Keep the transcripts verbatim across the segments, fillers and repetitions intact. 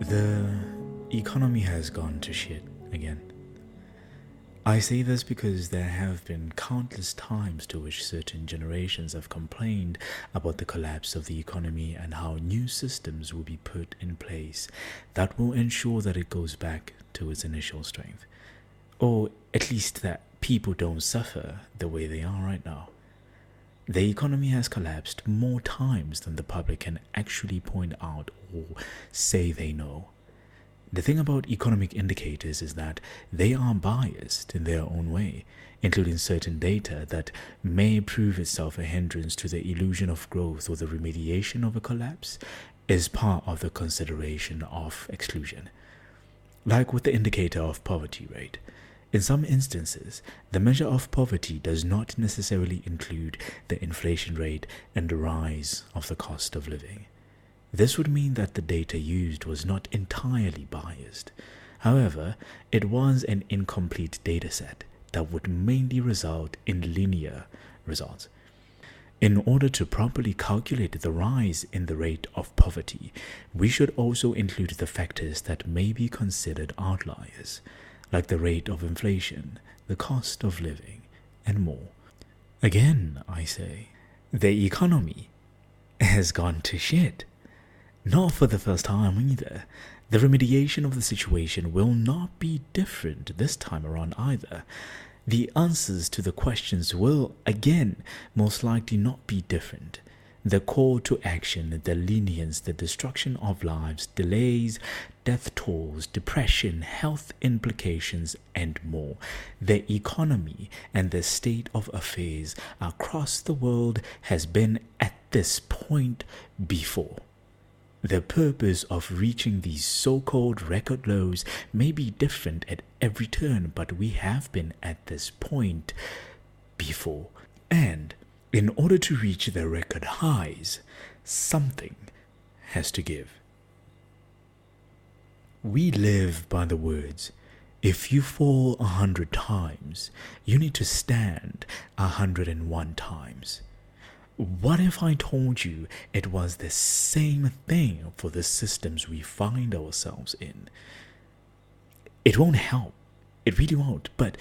The economy has gone to shit again. I say this because there have been countless times to which certain generations have complained about the collapse of the economy and how new systems will be put in place that will ensure that it goes back to its initial strength, or at least that people don't suffer the way they are right now. The economy has collapsed more times than the public can actually point out or say they know. The thing about economic indicators is that they are biased in their own way, including certain data that may prove itself a hindrance to the illusion of growth or the remediation of a collapse is part of the consideration of exclusion. Like with the indicator of poverty rate. In some instances, the measure of poverty does not necessarily include the inflation rate and the rise of the cost of living. This would mean that the data used was not entirely biased. However, it was an incomplete dataset that would mainly result in linear results. In order to properly calculate the rise in the rate of poverty, we should also include the factors that may be considered outliers, like the rate of inflation, the cost of living, and more. Again, I say, the economy has gone to shit. Not for the first time either. The remediation of the situation will not be different this time around either. The answers to the questions will, again, most likely not be different. The call to action, the lenience, the destruction of lives, delays, death tolls, depression, health implications, and more. The economy and the state of affairs across the world has been at this point before. The purpose of reaching these so-called record lows may be different at every turn, but we have been at this point before. And in order to reach their record highs, something has to give. We live by the words, if you fall a hundred times, you need to stand a hundred and one times. What if I told you it was the same thing for the systems we find ourselves in? It won't help. It really won't. But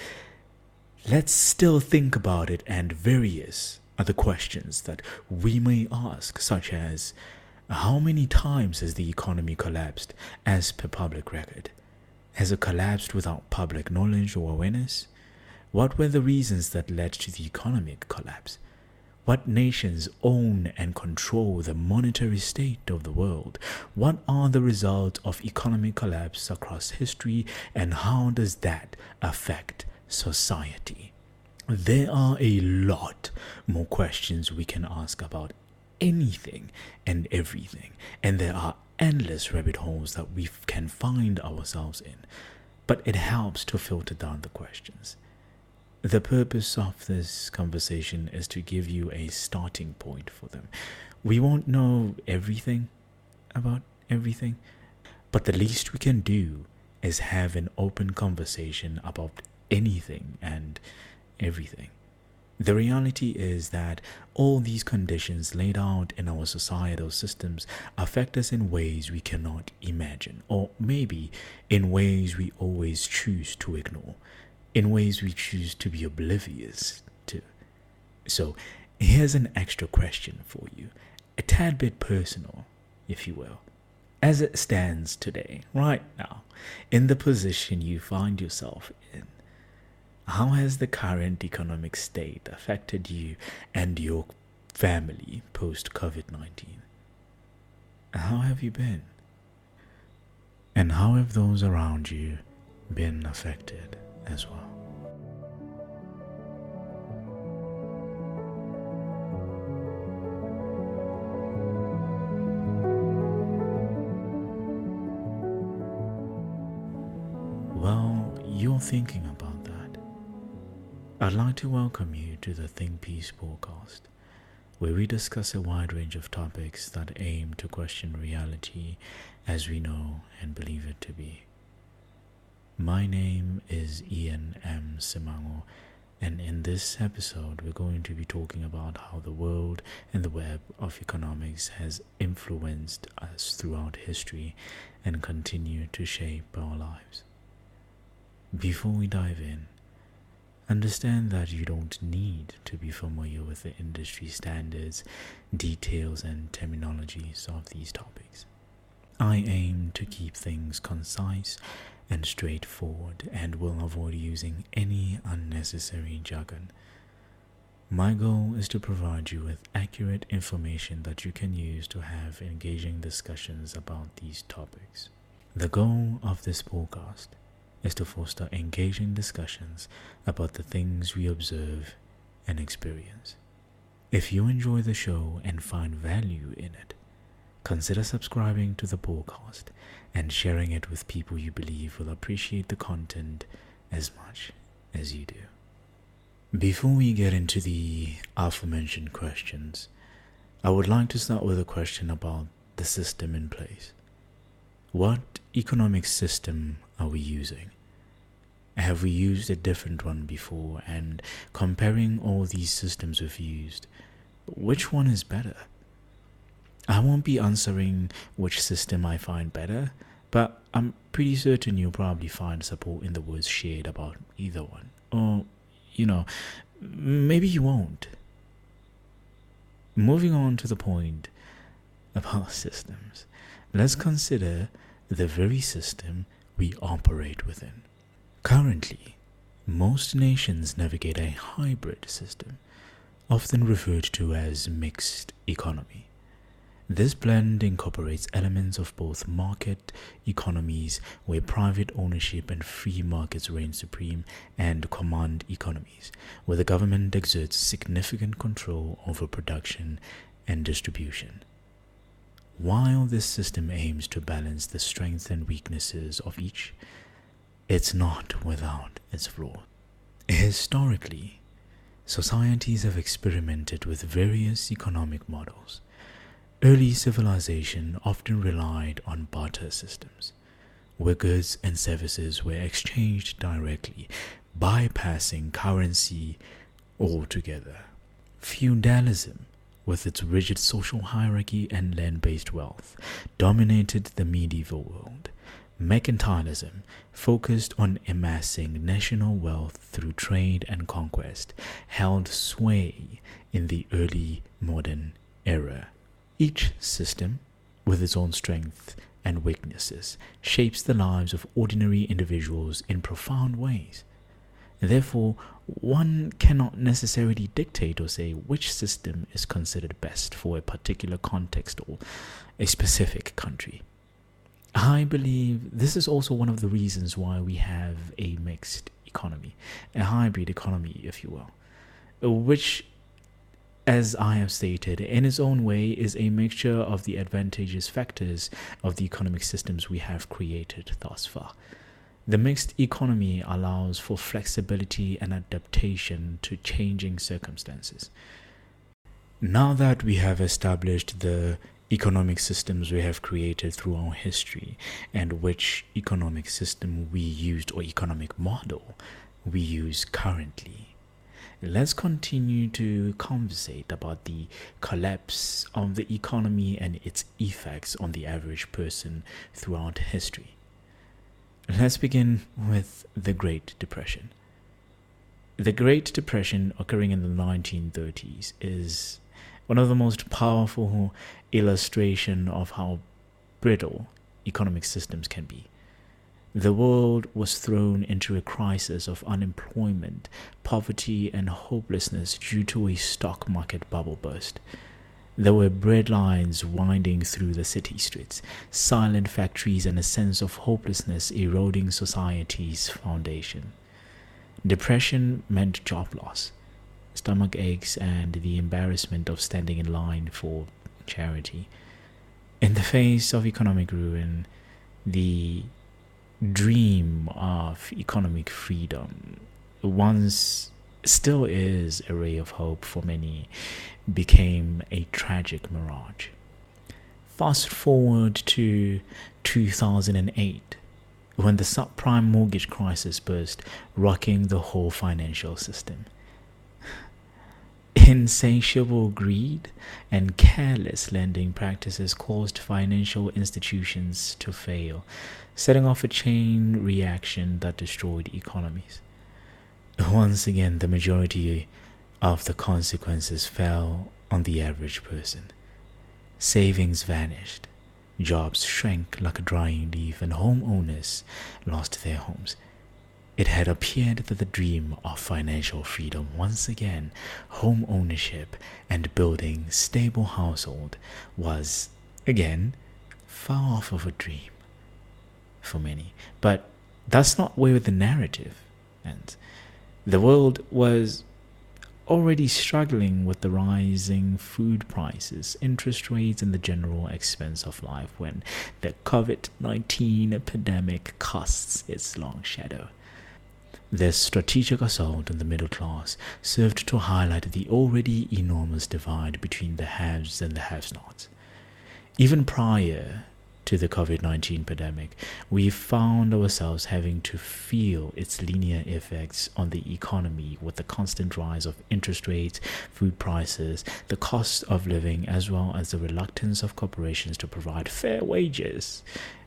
let's still think about it and various other questions that we may ask, such as, how many times has the economy collapsed as per public record? Has it collapsed without public knowledge or awareness? What were the reasons that led to the economic collapse? What nations own and control the monetary state of the world? What are the results of economic collapse across history, and how does that affect society? There are a lot more questions we can ask about anything and everything, and there are endless rabbit holes that we can find ourselves in, but it helps to filter down the questions. The purpose of this conversation is to give you a starting point for them. We won't know everything about everything, but the least we can do is have an open conversation about anything and everything. The reality is that all these conditions laid out in our societal systems affect us in ways we cannot imagine, or maybe in ways we always choose to ignore, in ways we choose to be oblivious to. So here's an extra question for you, a tad bit personal, if you will. As it stands today, right now, in the position you find yourself in, how has the current economic state affected you and your family post-COVID nineteen? How have you been? And how have those around you been affected as well? Well, you're thinking about that. I'd like to welcome you to the Think Peace Podcast, where we discuss a wide range of topics that aim to question reality as we know and believe it to be. My name is Ian M. Simango, And in this episode, we're going to be talking about how the world and the web of economics has influenced us throughout history and continue to shape our lives. Before we dive in, understand that you don't need to be familiar with the industry standards, details, and terminologies of these topics. I aim to keep things concise and straightforward and will avoid using any unnecessary jargon. My goal is to provide you with accurate information that you can use to have engaging discussions about these topics. The goal of this podcast is to foster engaging discussions about the things we observe and experience. If you enjoy the show and find value in it, consider subscribing to the podcast and sharing it with people you believe will appreciate the content as much as you do. Before we get into the aforementioned questions, I would like to start with a question about the system in place. What economic system are we using? Have we used a different one before? And comparing all these systems we've used, which one is better? I won't be answering which system I find better, but I'm pretty certain you'll probably find support in the words shared about either one. Or, you know, maybe you won't. Moving on to the point about systems, let's consider the very system we operate within. Currently, most nations navigate a hybrid system, often referred to as mixed economy. This blend incorporates elements of both market economies, where private ownership and free markets reign supreme, and command economies, where the government exerts significant control over production and distribution. While this system aims to balance the strengths and weaknesses of each, it's not without its flaws. Historically, societies have experimented with various economic models. Early civilization often relied on barter systems, where goods and services were exchanged directly, bypassing currency altogether. Feudalism, with its rigid social hierarchy and land-based wealth, dominated the medieval world. Mercantilism focused on amassing national wealth through trade and conquest, held sway in the early modern era. Each system, with its own strengths and weaknesses, shapes the lives of ordinary individuals in profound ways. Therefore, one cannot necessarily dictate or say which system is considered best for a particular context or a specific country. I believe this is also one of the reasons why we have a mixed economy, a hybrid economy, if you will, which, as I have stated, in its own way is a mixture of the advantageous factors of the economic systems we have created thus far. The mixed economy allows for flexibility and adaptation to changing circumstances. Now that we have established the economic systems we have created through our history and which economic system we used or economic model we use currently, let's continue to conversate about the collapse of the economy and its effects on the average person throughout history. Let's begin with the Great Depression. The Great Depression, occurring in the nineteen thirties, is one of the most powerful illustrations of how brittle economic systems can be. The world was thrown into a crisis of unemployment, poverty, and hopelessness due to a stock market bubble burst. There were breadlines winding through the city streets, silent factories, and a sense of hopelessness eroding society's foundation. Depression meant job loss, stomach aches, and the embarrassment of standing in line for charity. In the face of economic ruin, the dream of economic freedom, once still is a ray of hope for many, became a tragic mirage. Fast forward to two thousand eight, when the subprime mortgage crisis burst, rocking the whole financial system. Insatiable greed and careless lending practices caused financial institutions to fail, setting off a chain reaction that destroyed economies. Once again, the majority of the consequences fell on the average person. Savings vanished, jobs shrank like a drying leaf, and homeowners lost their homes. It had appeared that the dream of financial freedom, once again, home ownership and building a stable household, was, again, far off of a dream for many. But that's not where the narrative ends. The world was already struggling with the rising food prices, interest rates, and the general expense of life when the covid nineteen pandemic casts its long shadow. This strategic assault on the middle class served to highlight the already enormous divide between the haves and the have-nots. Even prior to the covid nineteen pandemic, we found ourselves having to feel its linear effects on the economy with the constant rise of interest rates, food prices, the cost of living, as well as the reluctance of corporations to provide fair wages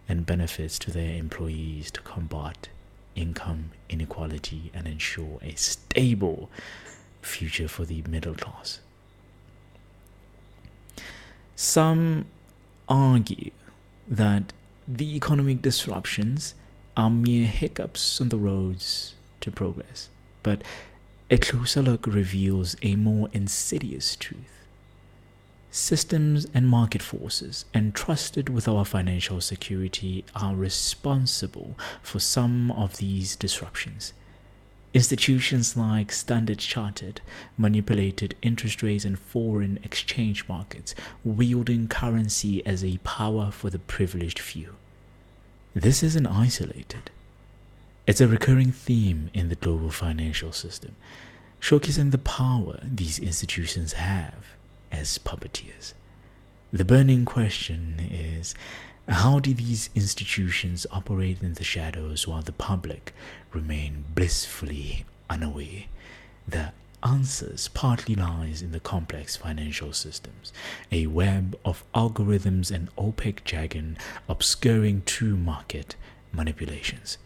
and benefits to their employees to combat income inequality and ensure a stable future for the middle class. Some argue that the economic disruptions are mere hiccups on the roads to progress, but a closer look reveals a more insidious truth. Systems and market forces entrusted with our financial security are responsible for some of these disruptions. Institutions like Standard Chartered manipulated interest rates and foreign exchange markets, wielding currency as a power for the privileged few. This isn't isolated. It's a recurring theme in the global financial system, showcasing the power these institutions have as puppeteers. The burning question is, how do these institutions operate in the shadows while the public remain blissfully unaware? The answers partly lies in the complex financial systems, a web of algorithms and opaque jargon obscuring true market manipulations.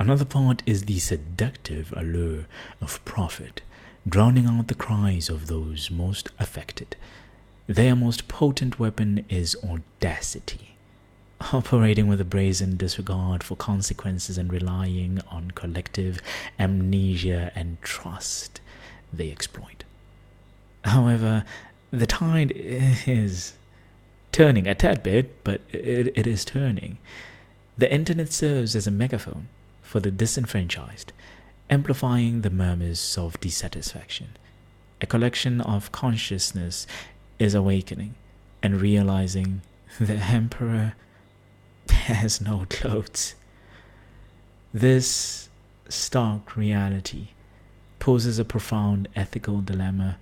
Another part is the seductive allure of profit, drowning out the cries of those most affected. Their most potent weapon is audacity, operating with a brazen disregard for consequences and relying on collective amnesia and trust they exploit. However, the tide is turning a tad bit, but it, it is turning. The internet serves as a megaphone for the disenfranchised, amplifying the murmurs of dissatisfaction. A collection of consciousness is awakening and realizing the emperor has no clothes. This stark reality poses a profound ethical dilemma.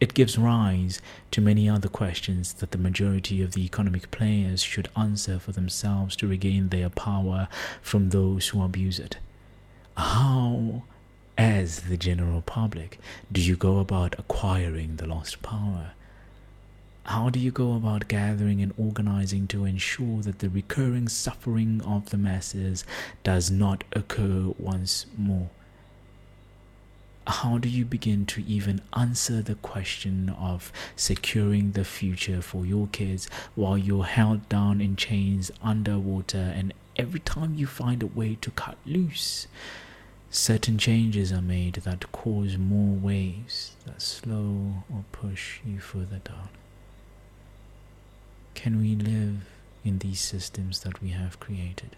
It gives rise to many other questions that the majority of the economic players should answer for themselves to regain their power from those who abuse it. How, as the general public, do you go about acquiring the lost power? How do you go about gathering and organizing to ensure that the recurring suffering of the masses does not occur once more? How do you begin to even answer the question of securing the future for your kids while you're held down in chains, underwater, and every time you find a way to cut loose, certain changes are made that cause more waves that slow or push you further down? Can we live in these systems that we have created?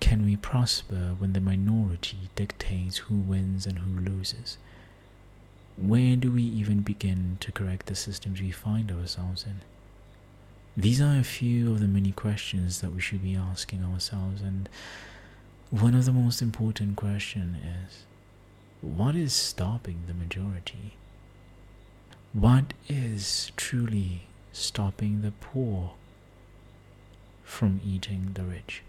Can we prosper when the minority dictates who wins and who loses? Where do we even begin to correct the systems we find ourselves in? These are a few of the many questions that we should be asking ourselves, and one of the most important questions is, what is stopping the majority? What is truly stopping the poor from eating the rich.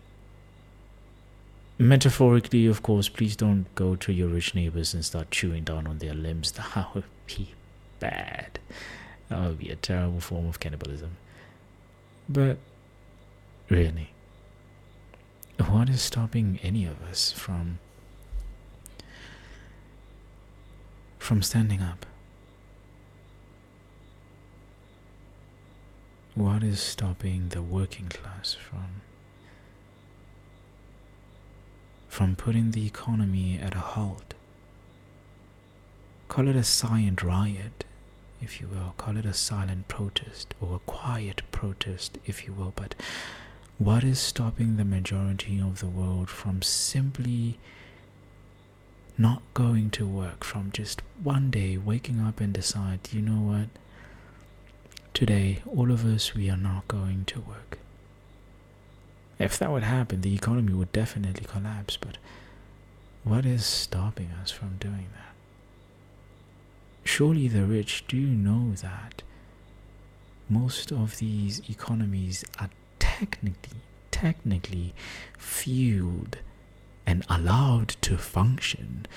Metaphorically, of course, please don't go to your rich neighbors and start chewing down on their limbs. That would be bad. That would be a terrible form of cannibalism. But really, what is stopping any of us from from standing up? What is stopping the working class from from putting the economy at a halt? Call it a silent riot, if you will. Call it a silent protest or a quiet protest, if you will. But what is stopping the majority of the world from simply not going to work, from just one day waking up and decide, you know what, today, all of us, we are not going to work? If that would happen, the economy would definitely collapse, but what is stopping us from doing that? Surely the rich do know that most of these economies are technically, technically fueled and allowed to function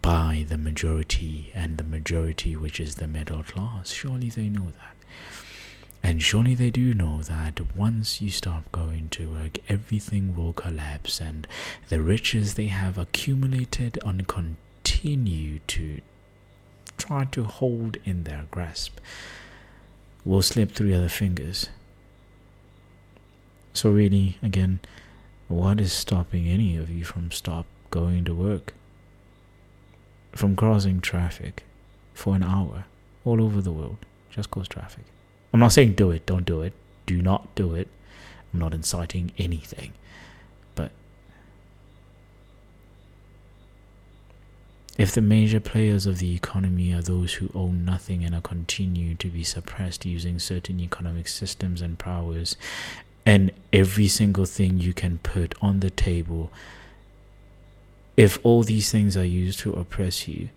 by the majority, and the majority, which is the middle class. Surely they know that. And surely they do know that once you stop going to work, everything will collapse, and the riches they have accumulated and continue to try to hold in their grasp will slip through other fingers. So really, again, what is stopping any of you from stop going to work? From crossing traffic for an hour all over the world, just cause traffic. I'm not saying do it, don't do it, do not do it. I'm not inciting anything. But if the major players of the economy are those who own nothing and are continued to be suppressed using certain economic systems and powers, and every single thing you can put on the table, if all these things are used to oppress you,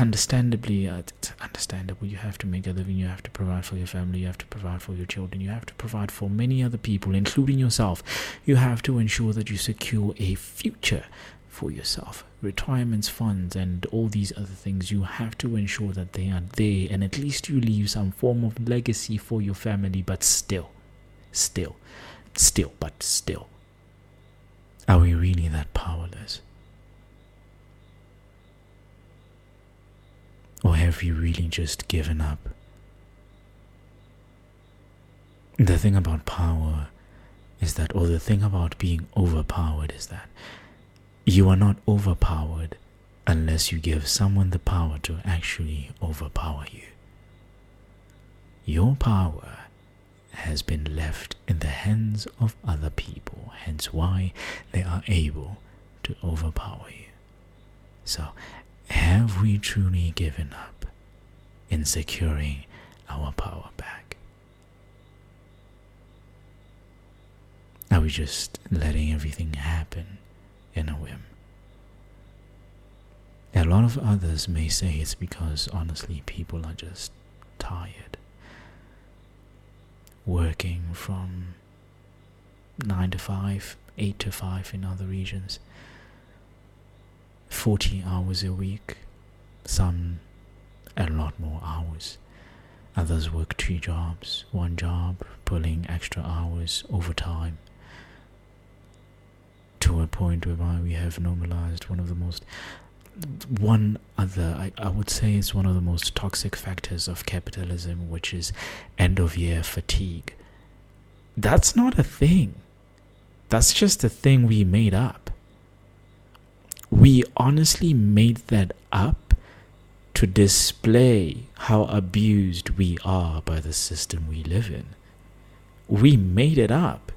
Understandably, it's understandable. You have to make a living, you have to provide for your family, you have to provide for your children, you have to provide for many other people, including yourself. You have to ensure that you secure a future for yourself. Retirements, funds, and all these other things, you have to ensure that they are there, and at least you leave some form of legacy for your family. But still, still, still, but still, are we really that powerless? Or have you really just given up? The thing about power is that, or the thing about being overpowered is that you are not overpowered unless you give someone the power to actually overpower you. Your power has been left in the hands of other people, hence why they are able to overpower you. So, have we truly given up in securing our power back? Are we just letting everything happen in a whim? A lot of others may say it's because, honestly, people are just tired. Working from nine to five, eight to five in other regions, forty hours a week, some a lot more hours. Others work two jobs, one job, pulling extra hours, overtime, to a point whereby we have normalized one of the most, one other, I, I would say it's one of the most toxic factors of capitalism, which is end-of-year fatigue. That's not a thing. That's just a thing we made up. We honestly made that up to display how abused we are by the system we live in. We made it up.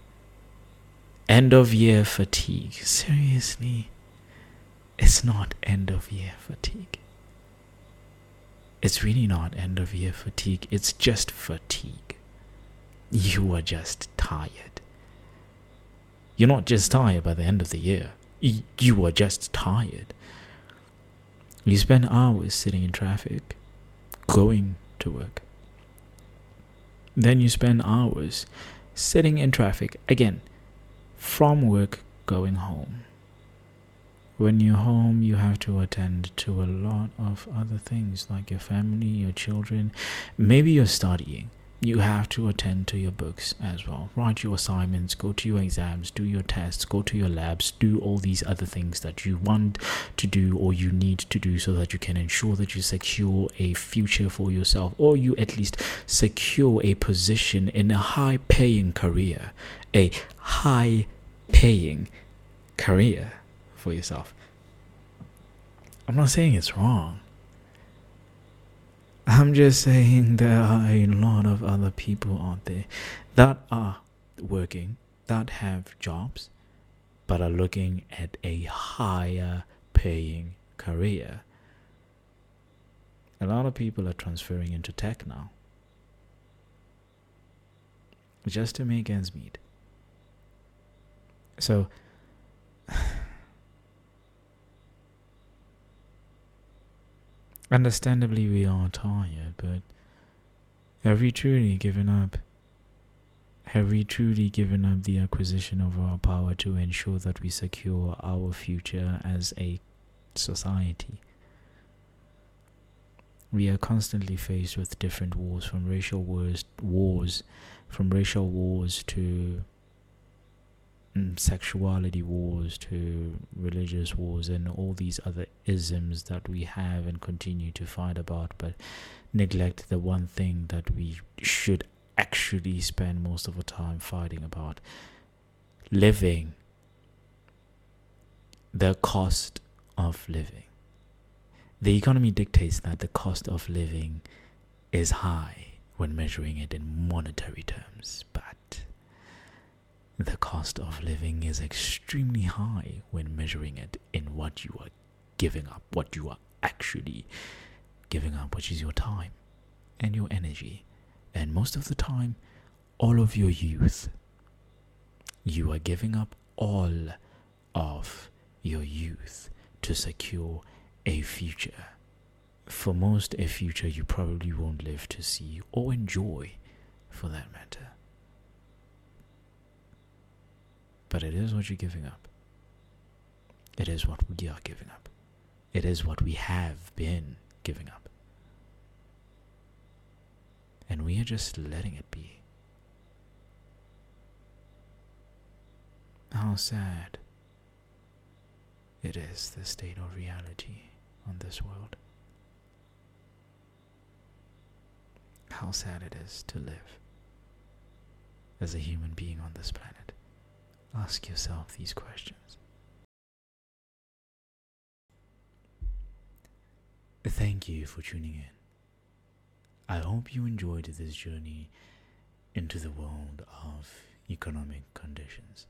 End of year fatigue. Seriously, it's not end of year fatigue. It's really not end of year fatigue. It's just fatigue. You are just tired. You're not just tired by the end of the year. You are just tired. You spend hours sitting in traffic, going to work. Then you spend hours sitting in traffic, again, from work going home. When you're home, you have to attend to a lot of other things like your family, your children, maybe you're studying. You have to attend to your books as well. Write your assignments, go to your exams, do your tests, go to your labs, do all these other things that you want to do or you need to do so that you can ensure that you secure a future for yourself, or you at least secure a position in a high-paying career, a high-paying career for yourself. I'm not saying it's wrong. I'm just saying there are a lot of other people out there that are working, that have jobs, but are looking at a higher paying career. A lot of people are transferring into tech now, just to make ends meet. So, understandably, we are tired, but have we truly given up? Have we truly given up the acquisition of our power to ensure that we secure our future as a society? We are constantly faced with different wars, from racial wars, wars from racial wars to sexuality wars to religious wars and all these other isms that we have and continue to fight about, but neglect the one thing that we should actually spend most of our time fighting about: living. The cost of living. The economy dictates that the cost of living is high when measuring it in monetary terms, but the cost of living is extremely high when measuring it in what you are giving up, what you are actually giving up, which is your time and your energy. And most of the time, all of your youth. You are giving up all of your youth to secure a future. For most, a future you probably won't live to see or enjoy, for that matter. But it is what you're giving up. It is what we are giving up. It is what we have been giving up. And we are just letting it be. How sad it is, the state of reality on this world. How sad it is to live as a human being on this planet. Ask yourself these questions. Thank you for tuning in. I hope you enjoyed this journey into the world of economic conditions.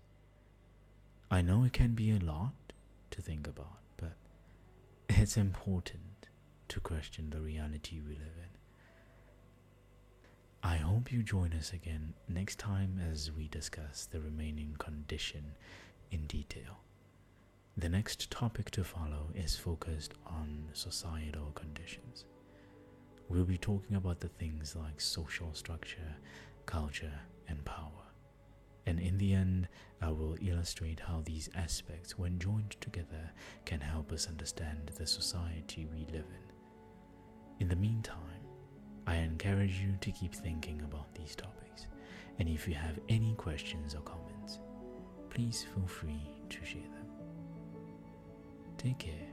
I know it can be a lot to think about, but it's important to question the reality we live in. I hope you join us again next time as we discuss the remaining condition in detail. The next topic to follow is focused on societal conditions. We'll be talking about the things like social structure, culture, and power. And in the end, I will illustrate how these aspects, when joined together, can help us understand the society we live in. In the meantime, I encourage you to keep thinking about these topics, and if you have any questions or comments, please feel free to share them. Take care.